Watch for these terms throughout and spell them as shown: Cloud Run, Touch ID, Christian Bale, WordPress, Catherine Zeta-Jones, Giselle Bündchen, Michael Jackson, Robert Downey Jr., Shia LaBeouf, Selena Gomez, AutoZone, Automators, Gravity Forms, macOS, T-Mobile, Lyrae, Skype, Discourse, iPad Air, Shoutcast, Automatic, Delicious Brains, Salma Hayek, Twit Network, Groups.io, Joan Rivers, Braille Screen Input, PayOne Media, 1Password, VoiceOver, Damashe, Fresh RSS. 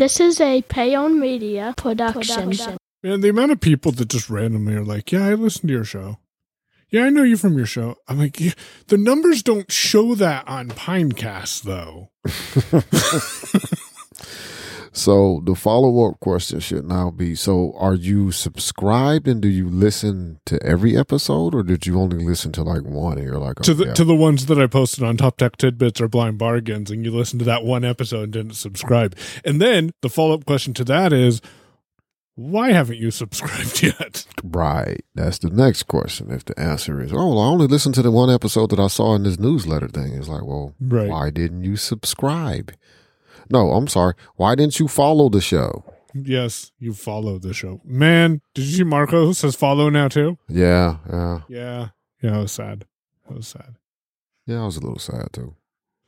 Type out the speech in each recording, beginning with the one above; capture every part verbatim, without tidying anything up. This is a PayOne Media production. Man, the amount of people that just randomly are like, yeah, I listen to your show. Yeah, I know you from your show. I'm like, yeah, the numbers don't show that on Pinecast, though. So the follow-up question should now be, so are you subscribed and do you listen to every episode, or did you only listen to like one and you're like, oh, to the yeah. to the ones that I posted on Top Tech Tidbits or Blind Bargains, and you listened to that one episode and didn't subscribe? And then the follow-up question to that is, why haven't you subscribed yet? Right. That's the next question. If the answer is, oh, well, I only listened to the one episode that I saw in this newsletter thing. It's like, well, right. Why didn't you subscribe? No, I'm sorry. Why didn't you follow the show? Yes, you follow the show. Man, did you see Marco says follow now too? Yeah, yeah. Yeah, yeah, it was sad. It was sad. Yeah, I was a little sad too.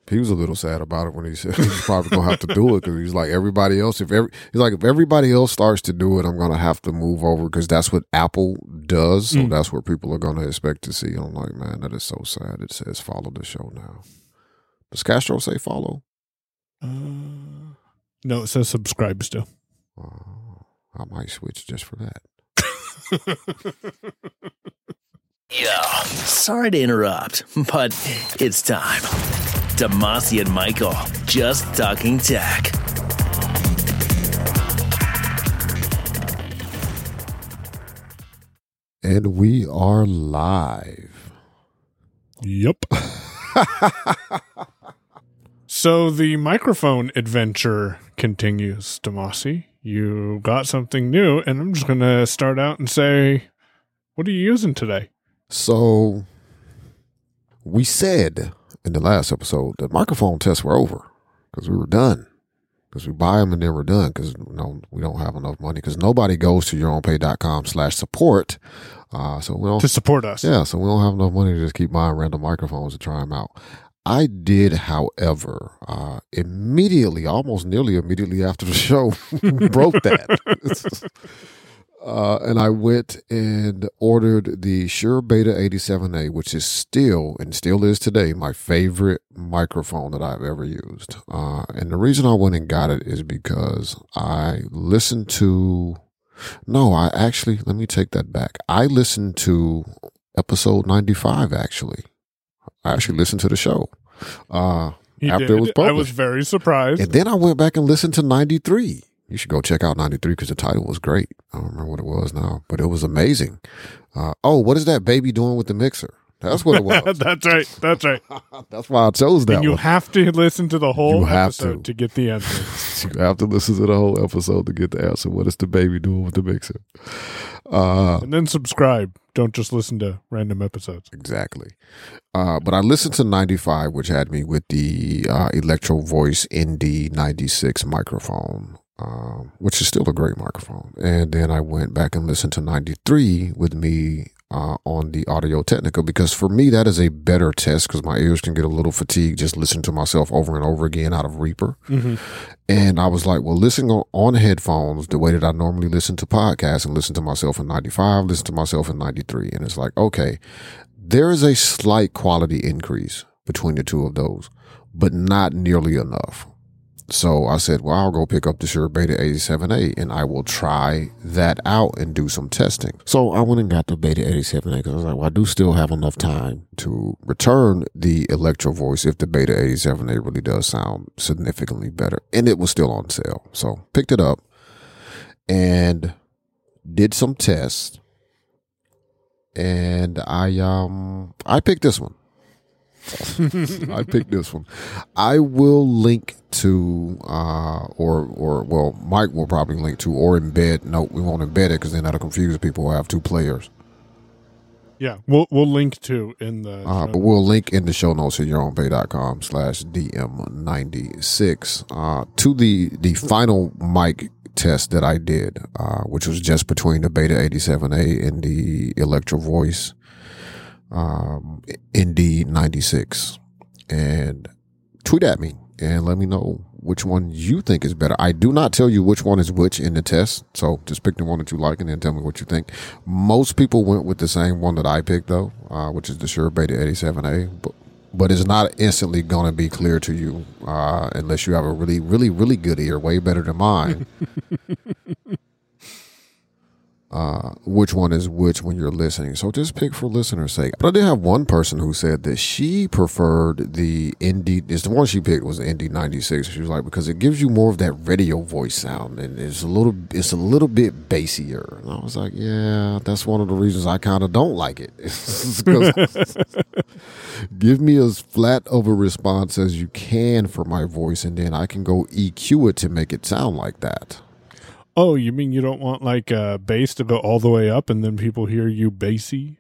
He was a little sad about it when he said he's probably going to have to do it, because he's like, everybody else, if every, he's like, if everybody else starts to do it, I'm going to have to move over, because that's what Apple does. So mm. that's what people are going to expect to see. I'm like, man, that is so sad. It says follow the show now. Does Castro say follow? Uh, no, it says subscribe still. Oh, I might switch just for that. Yeah, sorry to interrupt, but it's time. Demasi and Michael, just talking tech. And we are live. Yep. So the microphone adventure continues, Demasi. You got something new, and I'm just going to start out and say, what are you using today? So we said in the last episode that microphone tests were over, because we were done, because we buy them and then we're done, because you know, we don't have enough money, because nobody goes to yourownpay.com slash support. Uh, so we don't, to support us. Yeah, so we don't have enough money to just keep buying random microphones to try them out. I did, however, uh, immediately, almost nearly immediately after the show, broke that. uh, and I went and ordered the Shure Beta eighty-seven A, which is still, and still is today, my favorite microphone that I've ever used. Uh, and the reason I went and got it is because I listened to, no, I actually, let me take that back. I listened to episode ninety-five, actually. I actually listened to the show uh, after did. It was published. I was very surprised. And then I went back and listened to ninety-three. You should go check out ninety-three, because the title was great. I don't remember what it was now, but it was amazing. Uh, oh, what is that baby doing with the mixer? That's what it was. That's right. That's right. That's why I chose that. And you one. have to listen to the whole you episode to. to get the answer. You have to listen to the whole episode to get the answer. What is the baby doing with the mixer? Uh, and then subscribe. Don't just listen to random episodes. Exactly. Uh, but I listened to ninety-five, which had me with the uh, Electro Voice N D ninety-six microphone, um, which is still a great microphone. And then I went back and listened to ninety-three with me Uh, on the Audio-Technica, because for me that is a better test, because my ears can get a little fatigued just listening to myself over and over again out of Reaper. Mm-hmm. And I was like, well, listening on, on headphones the way that I normally listen to podcasts and listen to myself in ninety-five, listen to myself in ninety-three, and it's like, okay, there is a slight quality increase between the two of those, but not nearly enough. So I said, well, I'll go pick up the Shure Beta eighty-seven A and I will try that out and do some testing. So I went and got the Beta eighty-seven A, because I was like, well, I do still have enough time to return the Electro Voice if the Beta eighty-seven A really does sound significantly better. And it was still on sale. So picked it up and did some tests. And I, um, I picked this one. I picked this one. I will link to, uh, or, or well, Mike will probably link to, or embed. No, we won't embed it, because then that'll confuse people who have two players. Yeah, we'll we'll link to in the. Uh, but we'll link in the show notes at yourownpay.com slash DM96 uh, to the the final mic test that I did, uh, which was just between the Beta eighty-seven A and the Electro Voice Um, N D ninety-six, and tweet at me and let me know which one you think is better. I do not tell you which one is which in the test, so just pick the one that you like and then tell me what you think. Most people went with the same one that I picked though, uh, which is the Shure Beta eighty-seven A, but but it's not instantly going to be clear to you uh, unless you have a really, really, really good ear, way better than mine. uh, which one is which when you're listening. So just pick for listener's sake. But I did have one person who said that she preferred the N D. It's the one she picked was the N D ninety-six. She was like, because it gives you more of that radio voice sound, and it's a little, it's a little bit bassier. And I was like, yeah, that's one of the reasons I kind of don't like it. It's 'cause Give me as flat of a response as you can for my voice, and then I can go E Q it to make it sound like that. Oh, you mean you don't want like uh, bass to go all the way up and then people hear you bassy?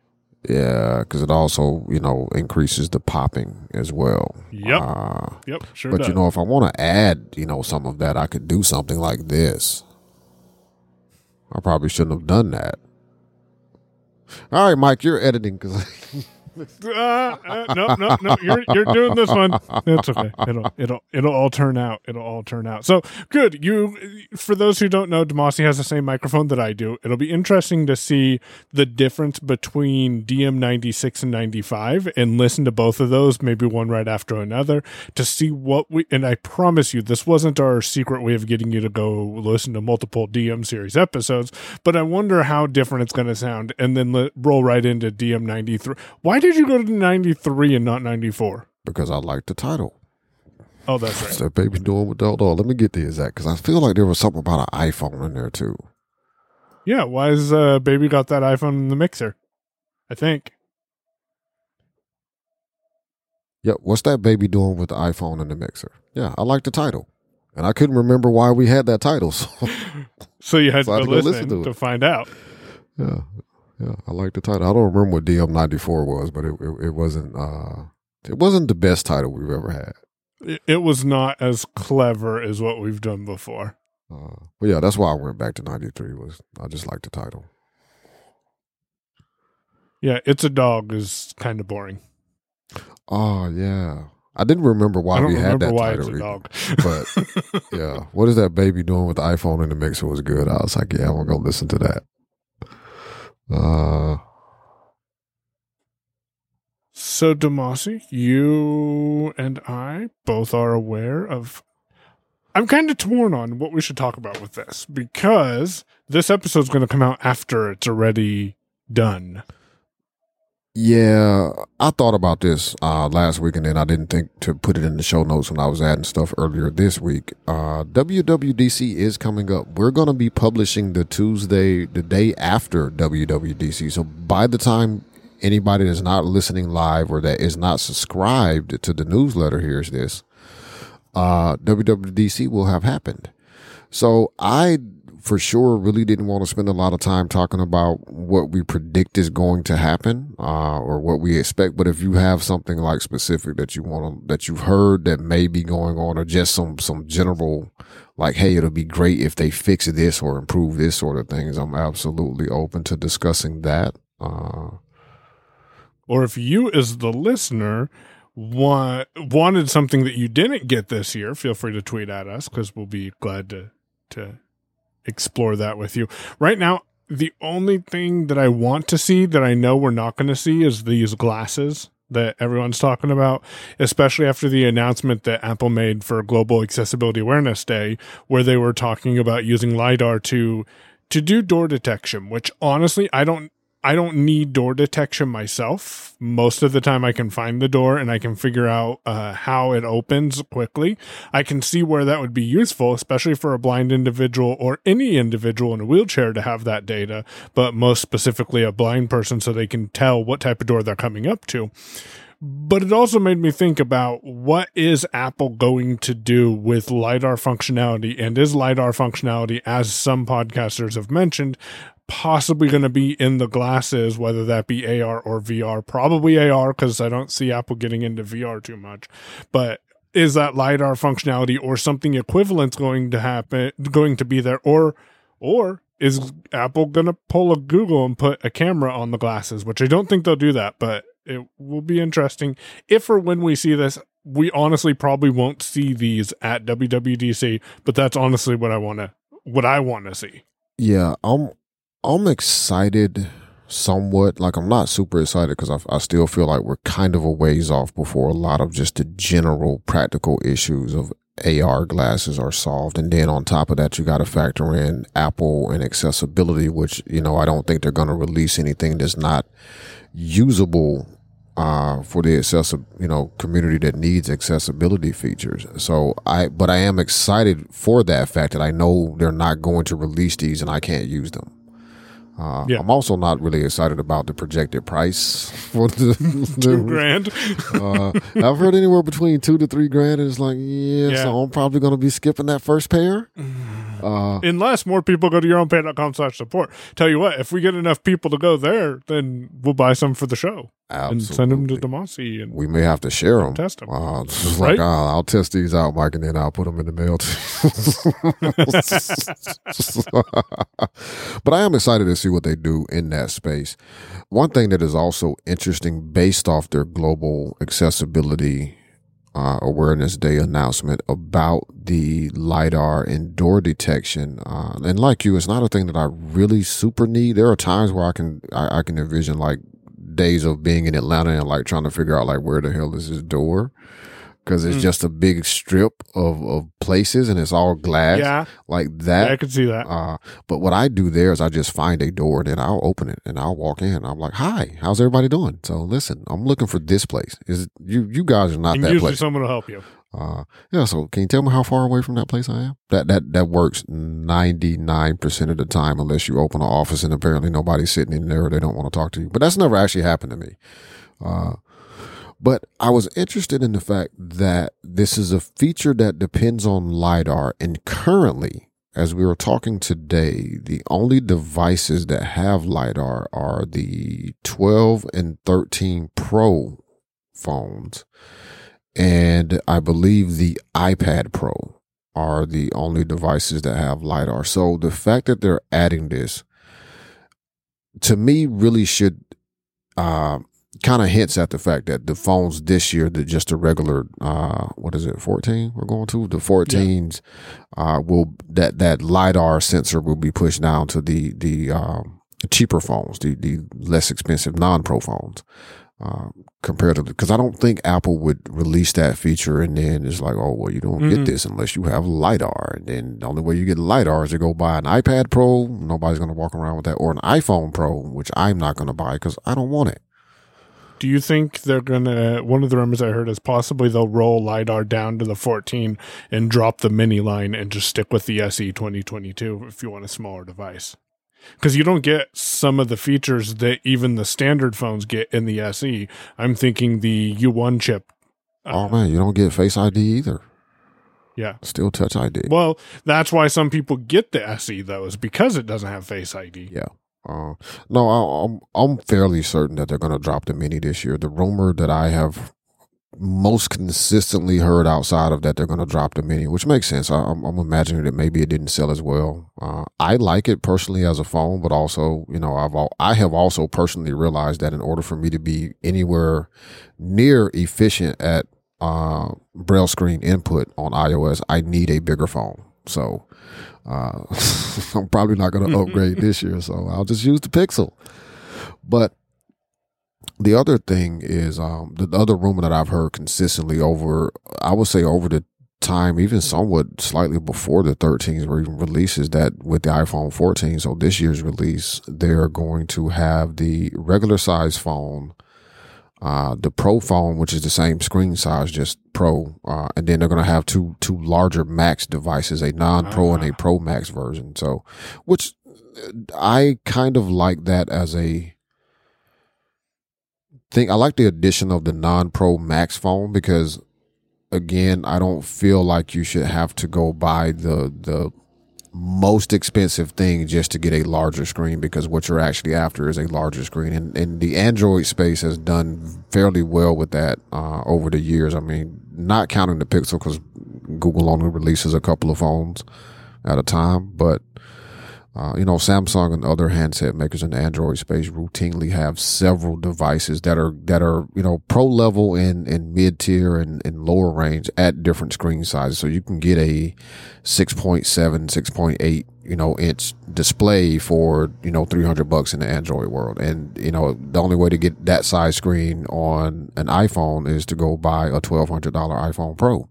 Yeah, because it also, you know, increases the popping as well. Yep. Uh, yep, sure But, does. You know, if I want to add, you know, some of that, I could do something like this. I probably shouldn't have done that. All right, Mike, you're editing because... Uh, uh, no, no, no! You're you're doing this one. That's okay. It'll it'll it'll all turn out. It'll all turn out. So good. You, for those who don't know, Demasi has the same microphone that I do. It'll be interesting to see the difference between D M ninety-six and ninety-five, and listen to both of those, maybe one right after another, to see what we. And I promise you, this wasn't our secret way of getting you to go listen to multiple D M series episodes. But I wonder how different it's going to sound, and then le- roll right into D M ninety-three. Why did you go to ninety-three and not ninety-four? Because I like the title. Oh, that's right. So baby doing with Dog. Let me get the exact, because I feel like there was something about an iPhone in there too. Yeah, why is uh, baby got that iPhone in the mixer? I think. Yeah, what's that baby doing with the iPhone in the mixer? Yeah, I like the title, and I couldn't remember why we had that title. So, so you had, so to, to listen, listen to, to find out. Yeah. Yeah, I like the title. I don't remember what D M ninety-four was, but it it, it wasn't uh, it wasn't the best title we've ever had. It, it was not as clever as what we've done before. Uh, but yeah, that's why I went back to ninety-three. Was I just like the title? Yeah, It's a Dog is kind of boring. Oh yeah, I didn't remember why I don't we remember had that why title. It's a Dog. But yeah, what is that baby doing with the iPhone in the mixer was good. I was like, yeah, I'm gonna go listen to that. Uh, so Demasi, you and I both are aware of, I'm kind of torn on what we should talk about with this, because this episode's going to come out after it's already done. Yeah, I thought about this uh, last week, and then I didn't think to put it in the show notes when I was adding stuff earlier this week. Uh, W W D C is coming up. We're going to be publishing the Tuesday, the day after W W D C. So by the time anybody that's not listening live or that is not subscribed to the newsletter hears this, uh, W W D C will have happened. So I... for sure, really didn't want to spend a lot of time talking about what we predict is going to happen uh, or what we expect. But if you have something like specific that you want to, that you've heard that may be going on, or just some some general like, hey, it'll be great if they fix this or improve this sort of things, I'm absolutely open to discussing that. Uh, or if you as the listener want, wanted something that you didn't get this year, feel free to tweet at us, because we'll be glad to to. explore that with you. Right now, the only thing that I want to see that I know we're not going to see is these glasses that everyone's talking about, especially after the announcement that Apple made for Global Accessibility Awareness Day, where they were talking about using LiDAR to to do door detection, which honestly, I don't I don't need door detection myself. Most of the time I can find the door and I can figure out uh, how it opens quickly. I can see where that would be useful, especially for a blind individual or any individual in a wheelchair to have that data, but most specifically a blind person so they can tell what type of door they're coming up to. But it also made me think about, what is Apple going to do with LiDAR functionality? And is LiDAR functionality, as some podcasters have mentioned, possibly going to be in the glasses, whether that be A R or V R? Probably A R, because I don't see Apple getting into V R too much. But is that LiDAR functionality or something equivalent going to happen, going to be there? Or, or is Apple going to pull a Google and put a camera on the glasses, which I don't think they'll do that, but it will be interesting if or when we see this. We honestly probably won't see these at W W D C, but that's honestly what I want to what I want to see. Yeah, I'm I'm excited. somewhat. Like, I'm not super excited because I, I still feel like we're kind of a ways off before a lot of just the general practical issues of A R glasses are solved. And then on top of that, you got to factor in Apple and accessibility, which, you know, I don't think they're going to release anything that's not usable uh, for the accessible, you know, community that needs accessibility features. So I, but I am excited for that fact that I know they're not going to release these and I can't use them. Uh, yeah. I'm also not really excited about the projected price for the two grand. uh, I've heard anywhere between two to three grand, and it's like, yeah, yeah. so I'm probably going to be skipping that first pair. Uh, Unless more people go to your own pay dot com slash support. Tell you what, if we get enough people to go there, then we'll buy some for the show. Absolutely. And send them to Demasi. And we may have to share them. Test them. Uh, just right? like, oh, I'll test these out, Mike, and then I'll put them in the mail. But I am excited to see what they do in that space. One thing that is also interesting based off their Global Accessibility uh, Awareness Day announcement about the LiDAR and door detection. Uh, and like you, it's not a thing that I really super need. There are times where I can I, I can envision like days of being in Atlanta and like trying to figure out like where the hell is this door, because it's mm. just a big strip of, of places and it's all glass yeah. like that. Yeah, I can see that. Uh, but what I do there is I just find a door and then I'll open it and I'll walk in. I'm like, hi, how's everybody doing? So listen, I'm looking for this place. Is it, you you guys are not and that usually place. Usually someone will help you. Uh, yeah. So can you tell me how far away from that place I am? That that that works ninety-nine percent of the time, unless you open an office and apparently nobody's sitting in there or they don't want to talk to you. But that's never actually happened to me. Uh, but I was interested in the fact that this is a feature that depends on LiDAR. And currently, as we were talking today, the only devices that have LiDAR are the twelve and thirteen Pro phones. And I believe the iPad Pro are the only devices that have LiDAR. So the fact that they're adding this, to me, really should uh, kind of hints at the fact that the phones this year, that just the regular, uh, what is it, fourteen we're going to? The fourteens yeah. uh, will that that LiDAR sensor will be pushed down to the, the um, cheaper phones, the, the less expensive non-Pro phones. Uh, compared to, because I don't think Apple would release that feature and then it's like, oh, well, you don't mm-hmm. get this unless you have LiDAR. And then the only way you get LiDAR is to go buy an iPad Pro. Nobody's going to walk around with that, or an iPhone Pro, which I'm not going to buy because I don't want it. Do you think they're going to, one of the rumors I heard is possibly they'll roll LiDAR down to the fourteen and drop the mini line and just stick with the S E twenty twenty-two if you want a smaller device? Because you don't get some of the features that even the standard phones get in the S E. I'm thinking the U one chip. Uh, oh, man, you don't get Face I D either. Yeah. Still Touch I D. Well, that's why some people get the S E, though, is because it doesn't have Face I D. Yeah. Uh, no, I, I'm, I'm fairly certain that they're going to drop the mini this year. The rumor that I have most consistently heard outside of that, they're going to drop the mini, which makes sense. I, I'm, I'm imagining that maybe it didn't sell as well. Uh, I like it personally as a phone, but also, you know, I've all, I have also personally realized that in order for me to be anywhere near efficient at uh, braille screen input on iOS, I need a bigger phone. So uh, I'm probably not going to upgrade this year, so I'll just use the Pixel. But the other thing is um, the other rumor that I've heard consistently over, I would say over the time, even somewhat slightly before the thirteens were even released, is that with the iPhone fourteen, so this year's release, they're going to have the regular size phone, uh, the Pro phone, which is the same screen size, just Pro, uh, and then they're going to have two two larger Max devices, a non-Pro and a Pro Max version. So, which I kind of like that as a think I like the addition of the non-Pro Max phone because, again, I don't feel like you should have to go buy the the most expensive thing just to get a larger screen, because what you're actually after is a larger screen. And, and the Android space has done fairly well with that uh, over the years. I mean, not counting the Pixel, because Google only releases a couple of phones at a time, but Uh, you know, Samsung and other handset makers in the Android space routinely have several devices that are that are, you know, pro level and, and mid tier and, and lower range at different screen sizes. So you can get a six point seven, six point eight, you know, inch display for, you know, three hundred bucks in the Android world. And, you know, the only way to get that size screen on an iPhone is to go buy a twelve hundred dollars iPhone Pro,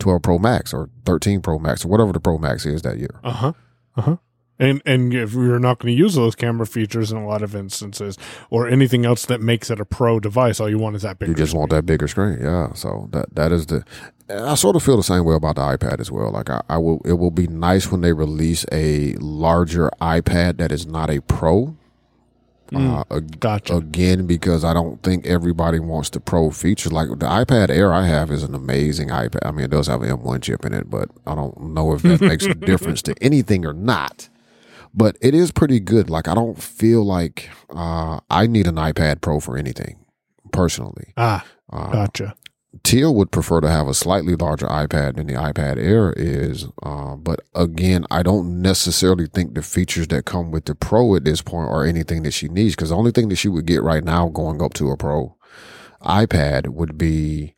twelve Pro Max or thirteen Pro Max or whatever the Pro Max is that year. Uh-huh. Uh-huh. And and if you're not going to use those camera features in a lot of instances, or anything else that makes it a pro device, all you want is that bigger. You just screen. want that bigger screen, yeah. So that that is the. I sort of feel the same way about the iPad as well. Like I, I will, it will be nice when they release a larger iPad that is not a pro. Mm, uh, ag- gotcha. Again, because I don't think everybody wants the pro features. Like the iPad Air I have is an amazing iPad. I mean, it does have an M one chip in it, but I don't know if that makes a difference to anything or not. But it is pretty good. Like, I don't feel like uh, I need an iPad Pro for anything, personally. Ah, uh, gotcha. Teal would prefer to have a slightly larger iPad than the iPad Air is. Uh, but again, I don't necessarily think the features that come with the Pro at this point are anything that she needs. Because the only thing that she would get right now going up to a Pro iPad would be...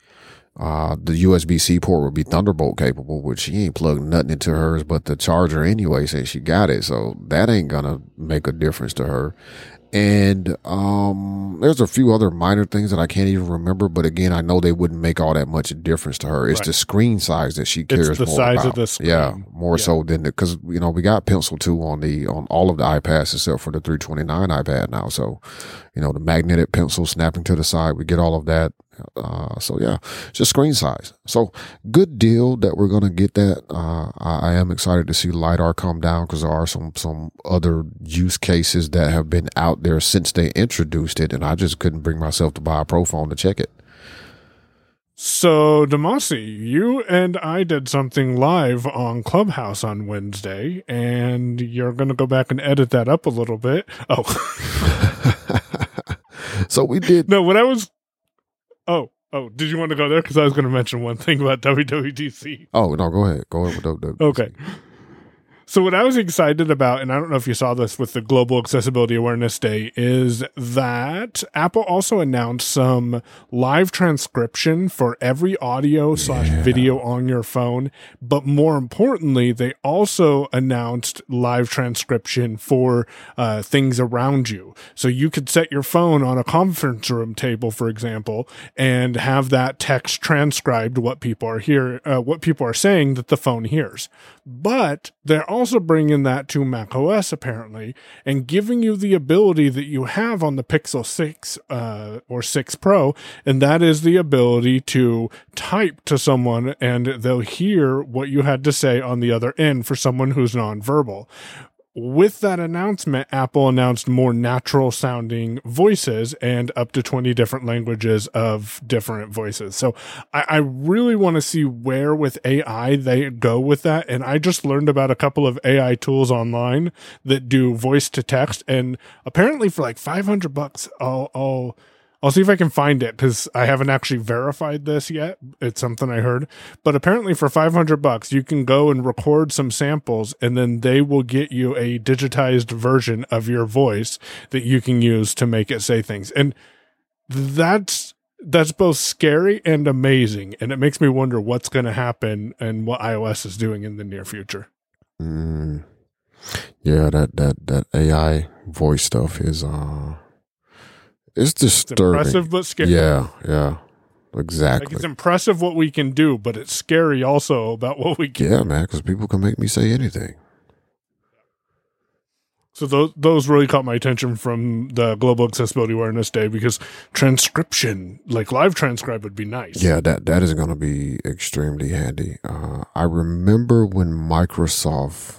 Uh, the U S B C port would be Thunderbolt capable, which she ain't plugged nothing into hers but the charger anyway since she got it. So that ain't gonna make a difference to her. And um, there's a few other minor things that I can't even remember. But again, I know they wouldn't make all that much difference to her. It's right. The screen size that she cares more about. It's the size about. of the screen. Yeah, more yeah. so than the, because, you know, we got Pencil two on the on all of the iPads except for the three twenty-nine iPad now. So, you know, the magnetic pencil snapping to the side, we get all of that. Uh, so, yeah, just screen size. So good deal that we're going to get that. Uh, I, I am excited to see LiDAR come down because there are some, some other use cases that have been out there since they introduced it, and I just couldn't bring myself to buy a Pro phone to check it. So, Demasi, you and I did something live on Clubhouse on Wednesday, and you're going to go back and edit that up a little bit. Oh. So we did. No, when I was... Oh, oh, did you want to go there? Because I was going to mention one thing about W W D C. Oh, no, go ahead. Go ahead with W W D C. Okay. So what I was excited about, and I don't know if you saw this with the Global Accessibility Awareness Day, is that Apple also announced some live transcription for every audio slash video on your phone. But more importantly, they also announced live transcription for uh, things around you. So you could set your phone on a conference room table, for example, and have that text transcribed what people are hear, uh, what people are saying that the phone hears. But they're also bringing that to macOS, apparently, and giving you the ability that you have on the Pixel six uh, or six Pro, and that is the ability to type to someone and they'll hear what you had to say on the other end for someone who's nonverbal. With that announcement, Apple announced more natural-sounding voices and up to twenty different languages of different voices. So I, I really want to see where with A I they go with that. And I just learned about a couple of A I tools online that do voice-to-text. And apparently for like five hundred bucks, I'll, I'll, I'll see if I can find it because I haven't actually verified this yet. It's something I heard. But apparently for five hundred bucks, you can go and record some samples and then they will get you a digitized version of your voice that you can use to make it say things. And that's that's both scary and amazing. And it makes me wonder what's going to happen and what iOS is doing in the near future. Mm. Yeah, that, that, that A I voice stuff is... Uh... It's disturbing. It's impressive, but scary. Yeah, yeah, exactly. Like it's impressive what we can do, but it's scary also about what we can do. Yeah, man, because people can make me say anything. So those those really caught my attention from the Global Accessibility Awareness Day because transcription, like live transcribe, would be nice. Yeah, that that is going to be extremely handy. Uh, I remember when Microsoft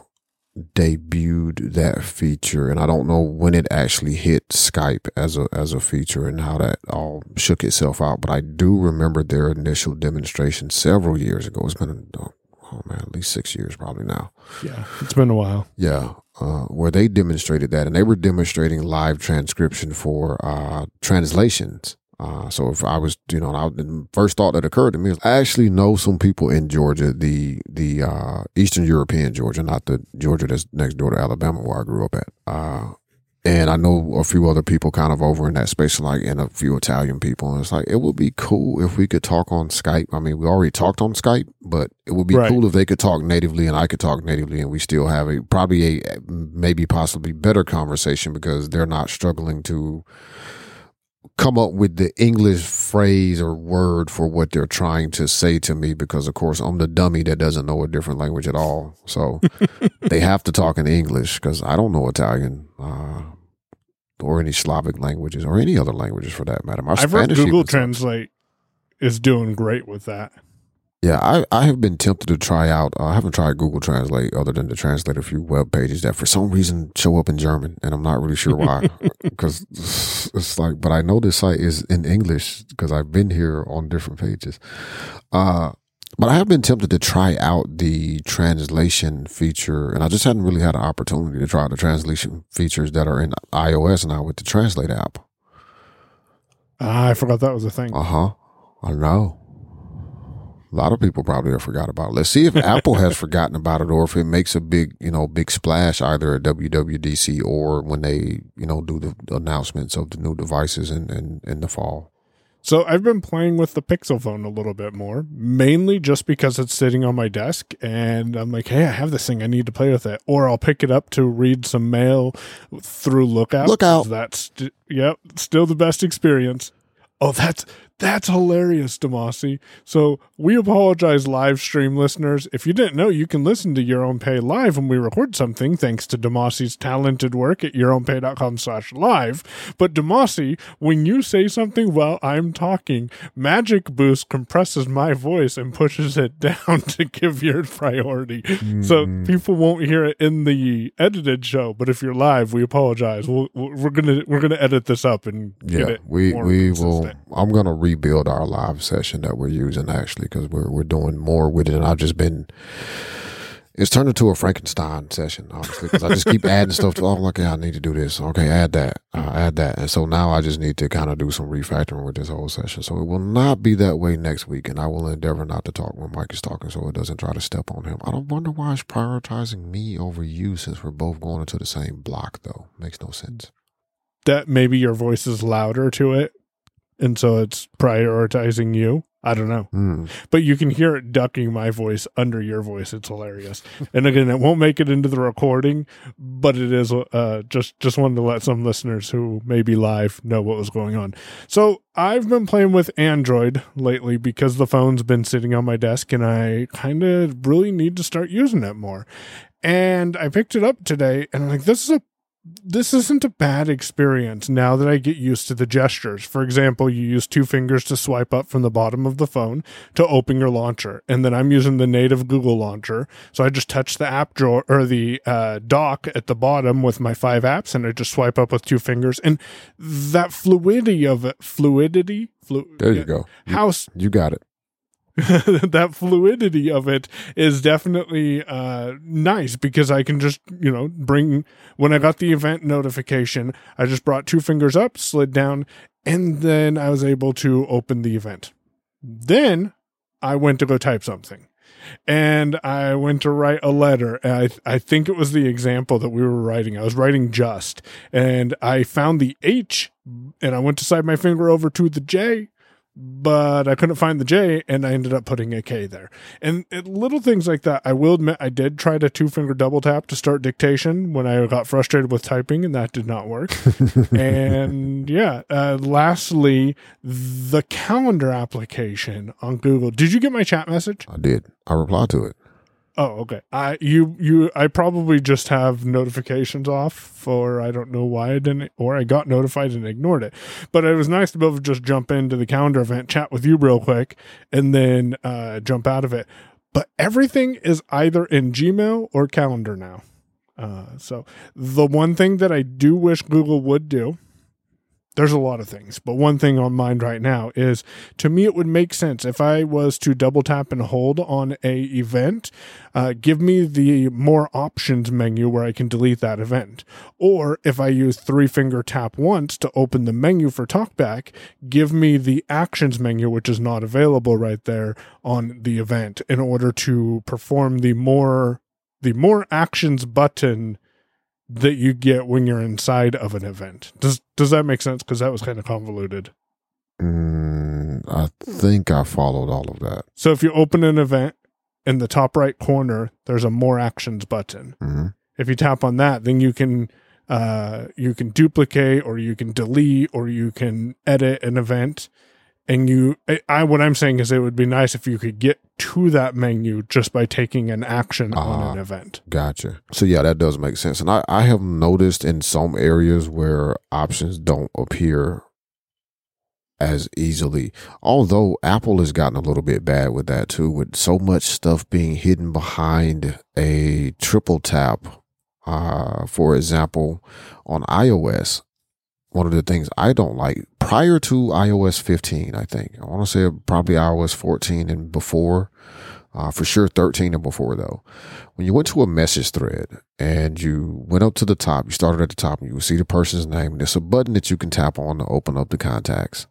debuted that feature, and I don't know when it actually hit Skype as a as a feature and how that all shook itself out, but I do remember their initial demonstration several years ago. It's been oh man, at least six years probably now. Yeah, it's been a while. Yeah, uh, where they demonstrated that, and they were demonstrating live transcription for uh, translations. Uh, so if I was, you know, I, the first thought that occurred to me is I actually know some people in Georgia, the the uh, Eastern European Georgia, not the Georgia that's next door to Alabama where I grew up at. Uh, and I know a few other people kind of over in that space, like, and a few Italian people. And it's like, it would be cool if we could talk on Skype. I mean, we already talked on Skype, but it would be right. cool if they could talk natively and I could talk natively, and we still have a probably a maybe possibly better conversation because they're not struggling to come up with the English phrase or word for what they're trying to say to me, because of course I'm the dummy that doesn't know a different language at all. So they have to talk in English because I don't know Italian uh, or any Slavic languages or any other languages for that matter. My I've Spanish heard Google Translate is doing great with that. Yeah, I, I have been tempted to try out. Uh, I haven't tried Google Translate other than to translate a few web pages that for some reason show up in German, and I'm not really sure why. Because it's like, but I know this site is in English because I've been here on different pages. Uh, but I have been tempted to try out the translation feature, and I just hadn't really had an opportunity to try the translation features that are in iOS now with the Translate app. Uh, I forgot that was a thing. Uh-huh. I know. A lot of people probably have forgot about it. Let's see if Apple has forgotten about it, or if it makes a big, you know, big splash either at W W D C or when they, you know, do the announcements of the new devices in, in, in the fall. So I've been playing with the Pixel phone a little bit more, mainly just because it's sitting on my desk and I'm like, hey, I have this thing. I need to play with it. Or I'll pick it up to read some mail through Lookout. Lookout. That's, st- yep, still the best experience. Oh, that's that's hilarious, Demasi. So we apologize, live stream listeners. If you didn't know, you can listen to Your Own Pay live when we record something, thanks to Demasi's talented work at your own pay dot com slash live. But Demasi, when you say something while I'm talking, Magic Boost compresses my voice and pushes it down to give your priority. Mm. So people won't hear it in the edited show. But if you're live, we apologize. We'll, we're gonna we're gonna edit this up and yeah, get it we more we consistent. will. I'm gonna read. Build our live session that we're using actually because we're we're doing more with it, and I've just been it's turned into a Frankenstein session honestly because I just keep adding stuff to oh look okay, I need to do this okay add that uh, add that and so now I just need to kind of do some refactoring with this whole session, so it will not be that way next week, and I will endeavor not to talk when Mike is talking so it doesn't try to step on him. I don't wonder why he's prioritizing me over you since we're both going into the same block though. Makes no sense. That maybe your voice is louder to it, and so it's prioritizing you. I don't know. Mm. But you can hear it ducking my voice under your voice. It's hilarious. And again, it won't make it into the recording, but it is uh, just, just wanted to let some listeners who may be live know what was going on. So I've been playing with Android lately because the phone's been sitting on my desk and I kind of really need to start using it more. And I picked it up today and I'm like, this is a This isn't a bad experience now that I get used to the gestures. For example, you use two fingers to swipe up from the bottom of the phone to open your launcher. And then I'm using the native Google launcher. So I just touch the app drawer or the uh, dock at the bottom with my five apps and I just swipe up with two fingers. And that fluidity of it, fluidity, flu- there you yeah, go. House. You, you got it. That fluidity of it is definitely uh, nice because I can just, you know, bring when I got the event notification, I just brought two fingers up, slid down, and then I was able to open the event. Then I went to go type something. And I went to write a letter. I I think it was the example that we were writing. I was writing just. And I found the H and I went to slide my finger over to the J. But I couldn't find the J, and I ended up putting a K there. And it, little things like that. I will admit I did try to two-finger double-tap to start dictation when I got frustrated with typing, and that did not work. And, yeah, uh, lastly, the calendar application on Google. Did you get my chat message? I did. I replied to it. Oh, okay. I you you I probably just have notifications off for I don't know why I didn't, or I got notified and ignored it. But it was nice to be able to just jump into the calendar event, chat with you real quick, and then uh, jump out of it. But everything is either in Gmail or Calendar now. Uh, so the one thing that I do wish Google would do There's a lot of things, but one thing on mind right now is, to me, it would make sense if I was to double tap and hold on a event, uh, give me the more options menu where I can delete that event. Or if I use three finger tap once to open the menu for TalkBack, give me the actions menu, which is not available right there on the event, in order to perform the more, the more actions button that you get when you're inside of an event. Does does that make sense? Because that was kind of convoluted. Mm, I think I followed all of that. So if you open an event, in the top right corner, there's a More Actions button. Mm-hmm. If you tap on that, then you can uh, you can duplicate, or you can delete, or you can edit an event. And you, I what I'm saying is, it would be nice if you could get to that menu just by taking an action uh, on an event. Gotcha. So yeah, that does make sense. And I, I have noticed in some areas where options don't appear as easily, although Apple has gotten a little bit bad with that too, with so much stuff being hidden behind a triple tap. Uh, for example, on iOS, one of the things I don't like, prior to iOS fifteen, I think, I want to say probably iOS fourteen and before, uh, for sure thirteen and before though, when you went to a message thread and you went up to the top, you started at the top and you would see the person's name, and there's a button that you can tap on to open up the contacts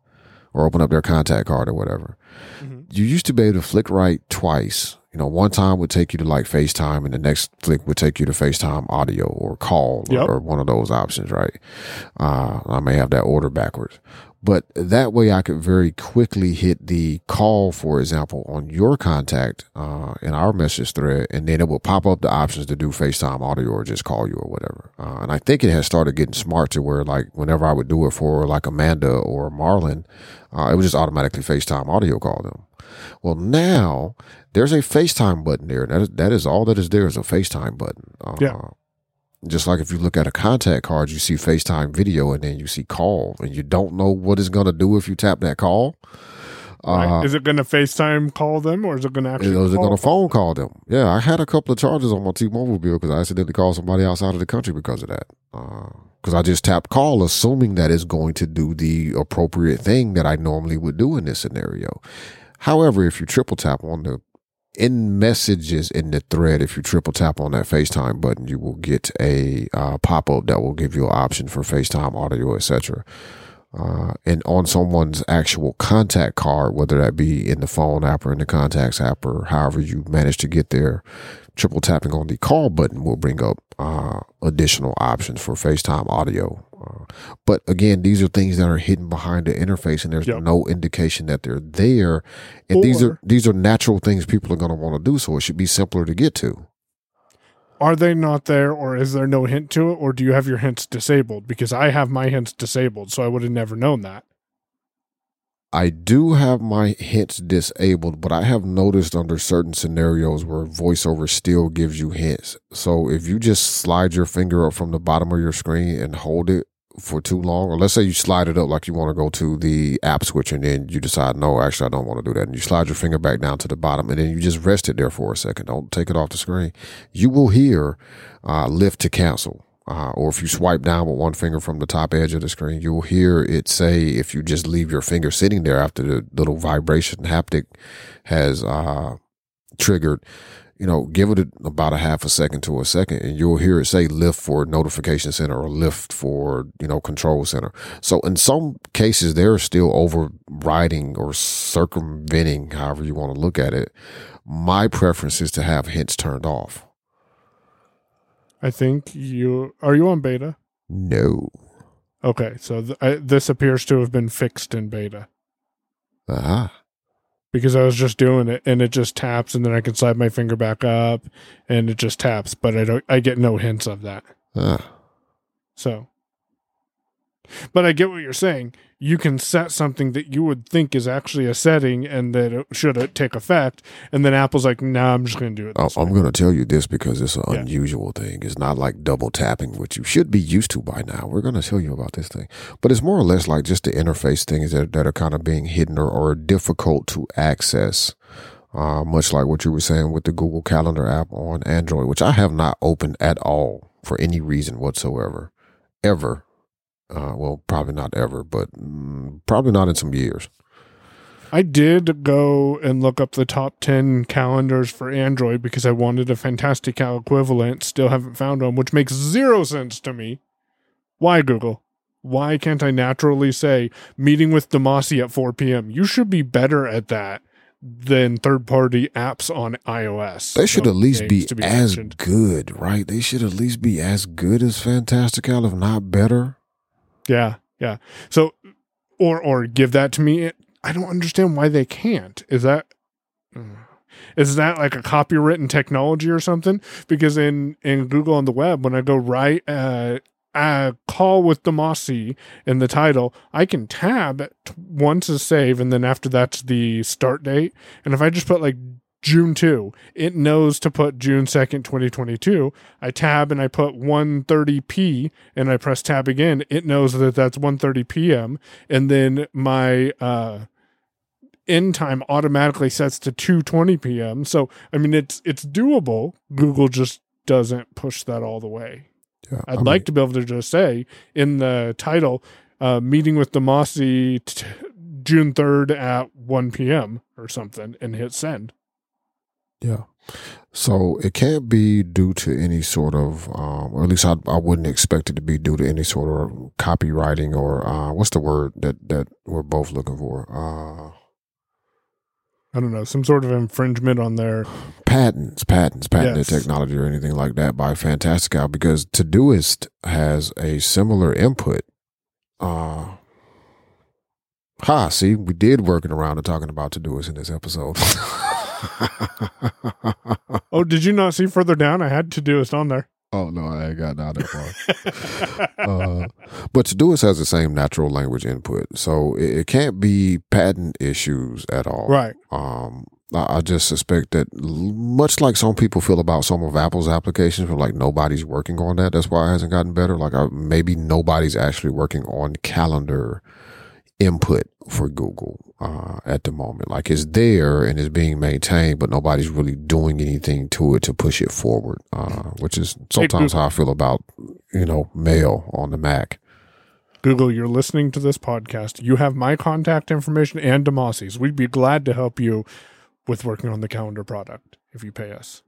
or open up their contact card or whatever. Mm-hmm. You used to be able to flick right twice. You know, one time would take you to like FaceTime, and the next flick would take you to FaceTime audio or call, yep, or, or one of those options, right? Uh, I may have that order backwards. But that way I could very quickly hit the call, for example, on your contact uh, in our message thread, and then it will pop up the options to do FaceTime audio or just call you or whatever. Uh, and I think it has started getting smart to where, like, whenever I would do it for like Amanda or Marlon, uh, it would just automatically FaceTime audio call them. Well, now there's a FaceTime button there. That is, that is all that is there is a FaceTime button. Uh, yeah. Just like if you look at a contact card, you see FaceTime video and then you see call, and you don't know what it's going to do if you tap that call. Right. Uh, is it going to FaceTime call them, or is it going to actually Is it going to phone call them? Yeah, I had a couple of charges on my T-Mobile bill because I accidentally called somebody outside of the country because of that. Because uh, I just tapped call, assuming that it's going to do the appropriate thing that I normally would do in this scenario. However, if you triple tap on the in messages in the thread, if you triple tap on that FaceTime button, you will get a uh, pop-up that will give you an option for FaceTime, audio, et cetera. Uh, and on someone's actual contact card, whether that be in the phone app or in the contacts app or however you manage to get there, triple tapping on the call button will bring up uh, additional options for FaceTime audio. Uh, but again, these are things that are hidden behind the interface, and there's yep. no indication that they're there. And or, these are these are natural things people are going to want to do, so it should be simpler to get to. Are they not there, or is there no hint to it, or do you have your hints disabled? Because I have my hints disabled, so I would have never known that. I do have my hints disabled, but I have noticed under certain scenarios where VoiceOver still gives you hints. So if you just slide your finger up from the bottom of your screen and hold it for too long, or let's say you slide it up like you want to go to the app switcher, and then you decide, no, actually I don't want to do that, and you slide your finger back down to the bottom, and then you just rest it there for a second, don't take it off the screen, you will hear uh lift to cancel, uh, or if you swipe down with one finger from the top edge of the screen, you'll hear it say, if you just leave your finger sitting there after the little vibration haptic has uh triggered, you know, give it a, about a half a second to a second, and you'll hear it say lift for notification center or lift for, you know, control center. So in some cases, they're still overriding or circumventing, however you want to look at it. My preference is to have hints turned off. I think you, are you on beta? No. Okay. So th- I, this appears to have been fixed in beta. Uh-huh. Because I was just doing it, and it just taps, and then I can slide my finger back up, and it just taps. But I don't, I get no hints of that. Uh. So, but I get what you're saying. You can set something that you would think is actually a setting, and that it should take effect. And then Apple's like, "Nah, I'm just going to do it." This I'm going to tell you this because it's an yeah. unusual thing. It's not like double tapping, which you should be used to by now. We're going to tell you about this thing, but it's more or less like just the interface things that, that are kind of being hidden or, or difficult to access. Uh, much like what you were saying with the Google Calendar app on Android, which I have not opened at all for any reason whatsoever, ever. Uh, well, probably not ever, but mm, probably not in some years. I did go and look up the top ten calendars for Android because I wanted a Fantastical equivalent. Still haven't found one, which makes zero sense to me. Why, Google? Why can't I naturally say, meeting with Demasi at four p.m.? You should be better at that than third-party apps on iOS. They should at least be, be as mentioned. good, right? They should at least be as good as Fantastical, if not better. Yeah, yeah. So, or or give that to me. I don't understand why they can't. Is that is that like a copywritten technology or something? Because in, in Google on the web, when I go write a uh, uh, call with Demasi in the title, I can tab once to save, and then after that's the start date. And if I just put like June second, it knows to put June second, twenty twenty-two. I tab and I put one thirty p and I press tab again. It knows that that's one thirty p.m. And then my uh, end time automatically sets to two twenty p.m. So, I mean, it's it's doable. Google just doesn't push that all the way. Yeah, I'd I mean, like to be able to just say in the title, uh, meeting with Demasi t- June third at one p.m. or something, and hit send. Yeah. So it can't be due to any sort of, um, or at least I, I wouldn't expect it to be due to any sort of copywriting or uh, what's the word that, that we're both looking for? Uh, I don't know, some sort of infringement on their... Patents, patents, patented yes. technology or anything like that by Fantastical, because Todoist has a similar input. Uh, ha, see, we did working around and talking about Todoist in this episode. Oh, did you not see further down? I had Todoist on there. Oh, no, I ain't got down that far. uh, but Todoist has the same natural language input, so it, it can't be patent issues at all. Right. Um, I, I just suspect that much like some people feel about some of Apple's applications, where like nobody's working on that. That's why it hasn't gotten better. Like I, maybe nobody's actually working on calendar input for Google uh, at the moment. Like it's there and it's being maintained, but nobody's really doing anything to it to push it forward, uh, which is sometimes hey, how I feel about, you know, mail on the Mac. Google, you're listening to this podcast. You have my contact information and Demasi's. We'd be glad to help you with working on the calendar product if you pay us.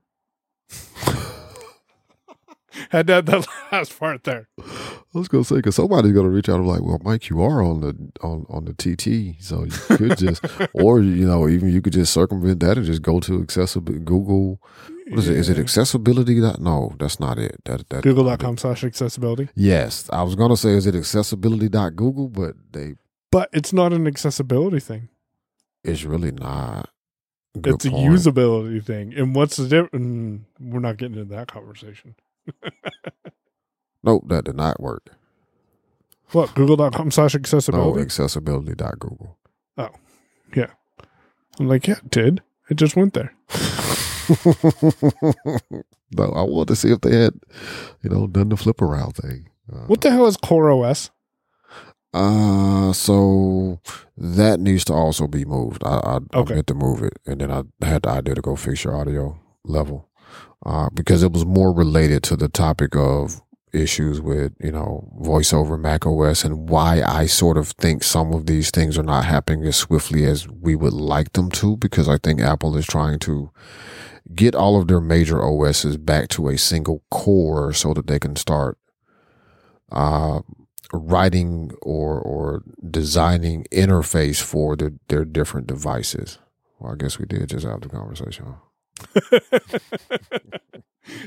Had to have that last part there. I was gonna say, because somebody's gonna reach out and be like, "Well, Mike, you are on the on, on the T T, so you could just, or you know, even you could just circumvent that and just go to accessible Google. What is yeah. it? Is it accessibility? No, that's not it. That, that Google dot com slash accessibility. Yes, I was gonna say, is it accessibility dot google? But they, but it's not an accessibility thing. It's really not. Good it's point. A usability thing. And what's the difference? We're not getting into that conversation. Nope, that did not work. What, google dot com slash accessibility? No, accessibility dot google. Oh, yeah. I'm like, yeah, it did. It just went there. No, I wanted to see if they had, you know, done the flip around thing. Uh, what the hell is CoreOS? Uh, so that needs to also be moved. I, I, okay. I meant to move it, and then I had the idea to go fix your audio level. Uh, because it was more related to the topic of issues with, you know, voiceover Mac O S and why I sort of think some of these things are not happening as swiftly as we would like them to, because I think Apple is trying to get all of their major O Ss back to a single core so that they can start uh, writing or or designing interface for the, their different devices. Well, I guess we did just have the conversation.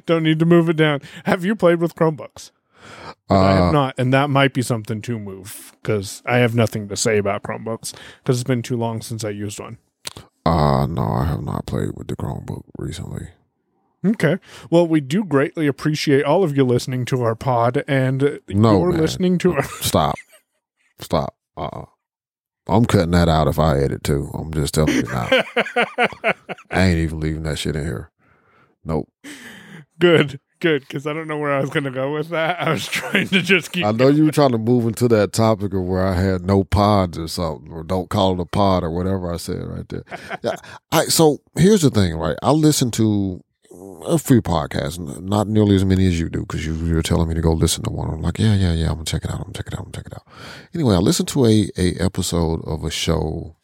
Don't need to move it down. Have you played with Chromebooks? Uh, I have not, and that might be something to move, because I have nothing to say about Chromebooks because it's been too long since I used one. Uh, no, I have not played with the Chromebook recently. Okay. Well, we do greatly appreciate all of you listening to our pod, and no, you're man. listening to our... Stop. Stop. Uh-uh. I'm cutting that out if I edit too. I'm just telling you now. I ain't even leaving that shit in here. Nope. Good, good, because I don't know where I was going to go with that. I was trying to just keep I know going. You were trying to move into that topic of where I had no pods or something, or don't call it a pod or whatever I said right there. Yeah, I, so here's the thing, right? I listen to a few podcasts, not nearly as many as you do, because you, you were telling me to go listen to one. I'm like, yeah, yeah, yeah, I'm going to check it out. I'm going to check it out. I'm going to check it out. Anyway, I listened to a, a episode of a show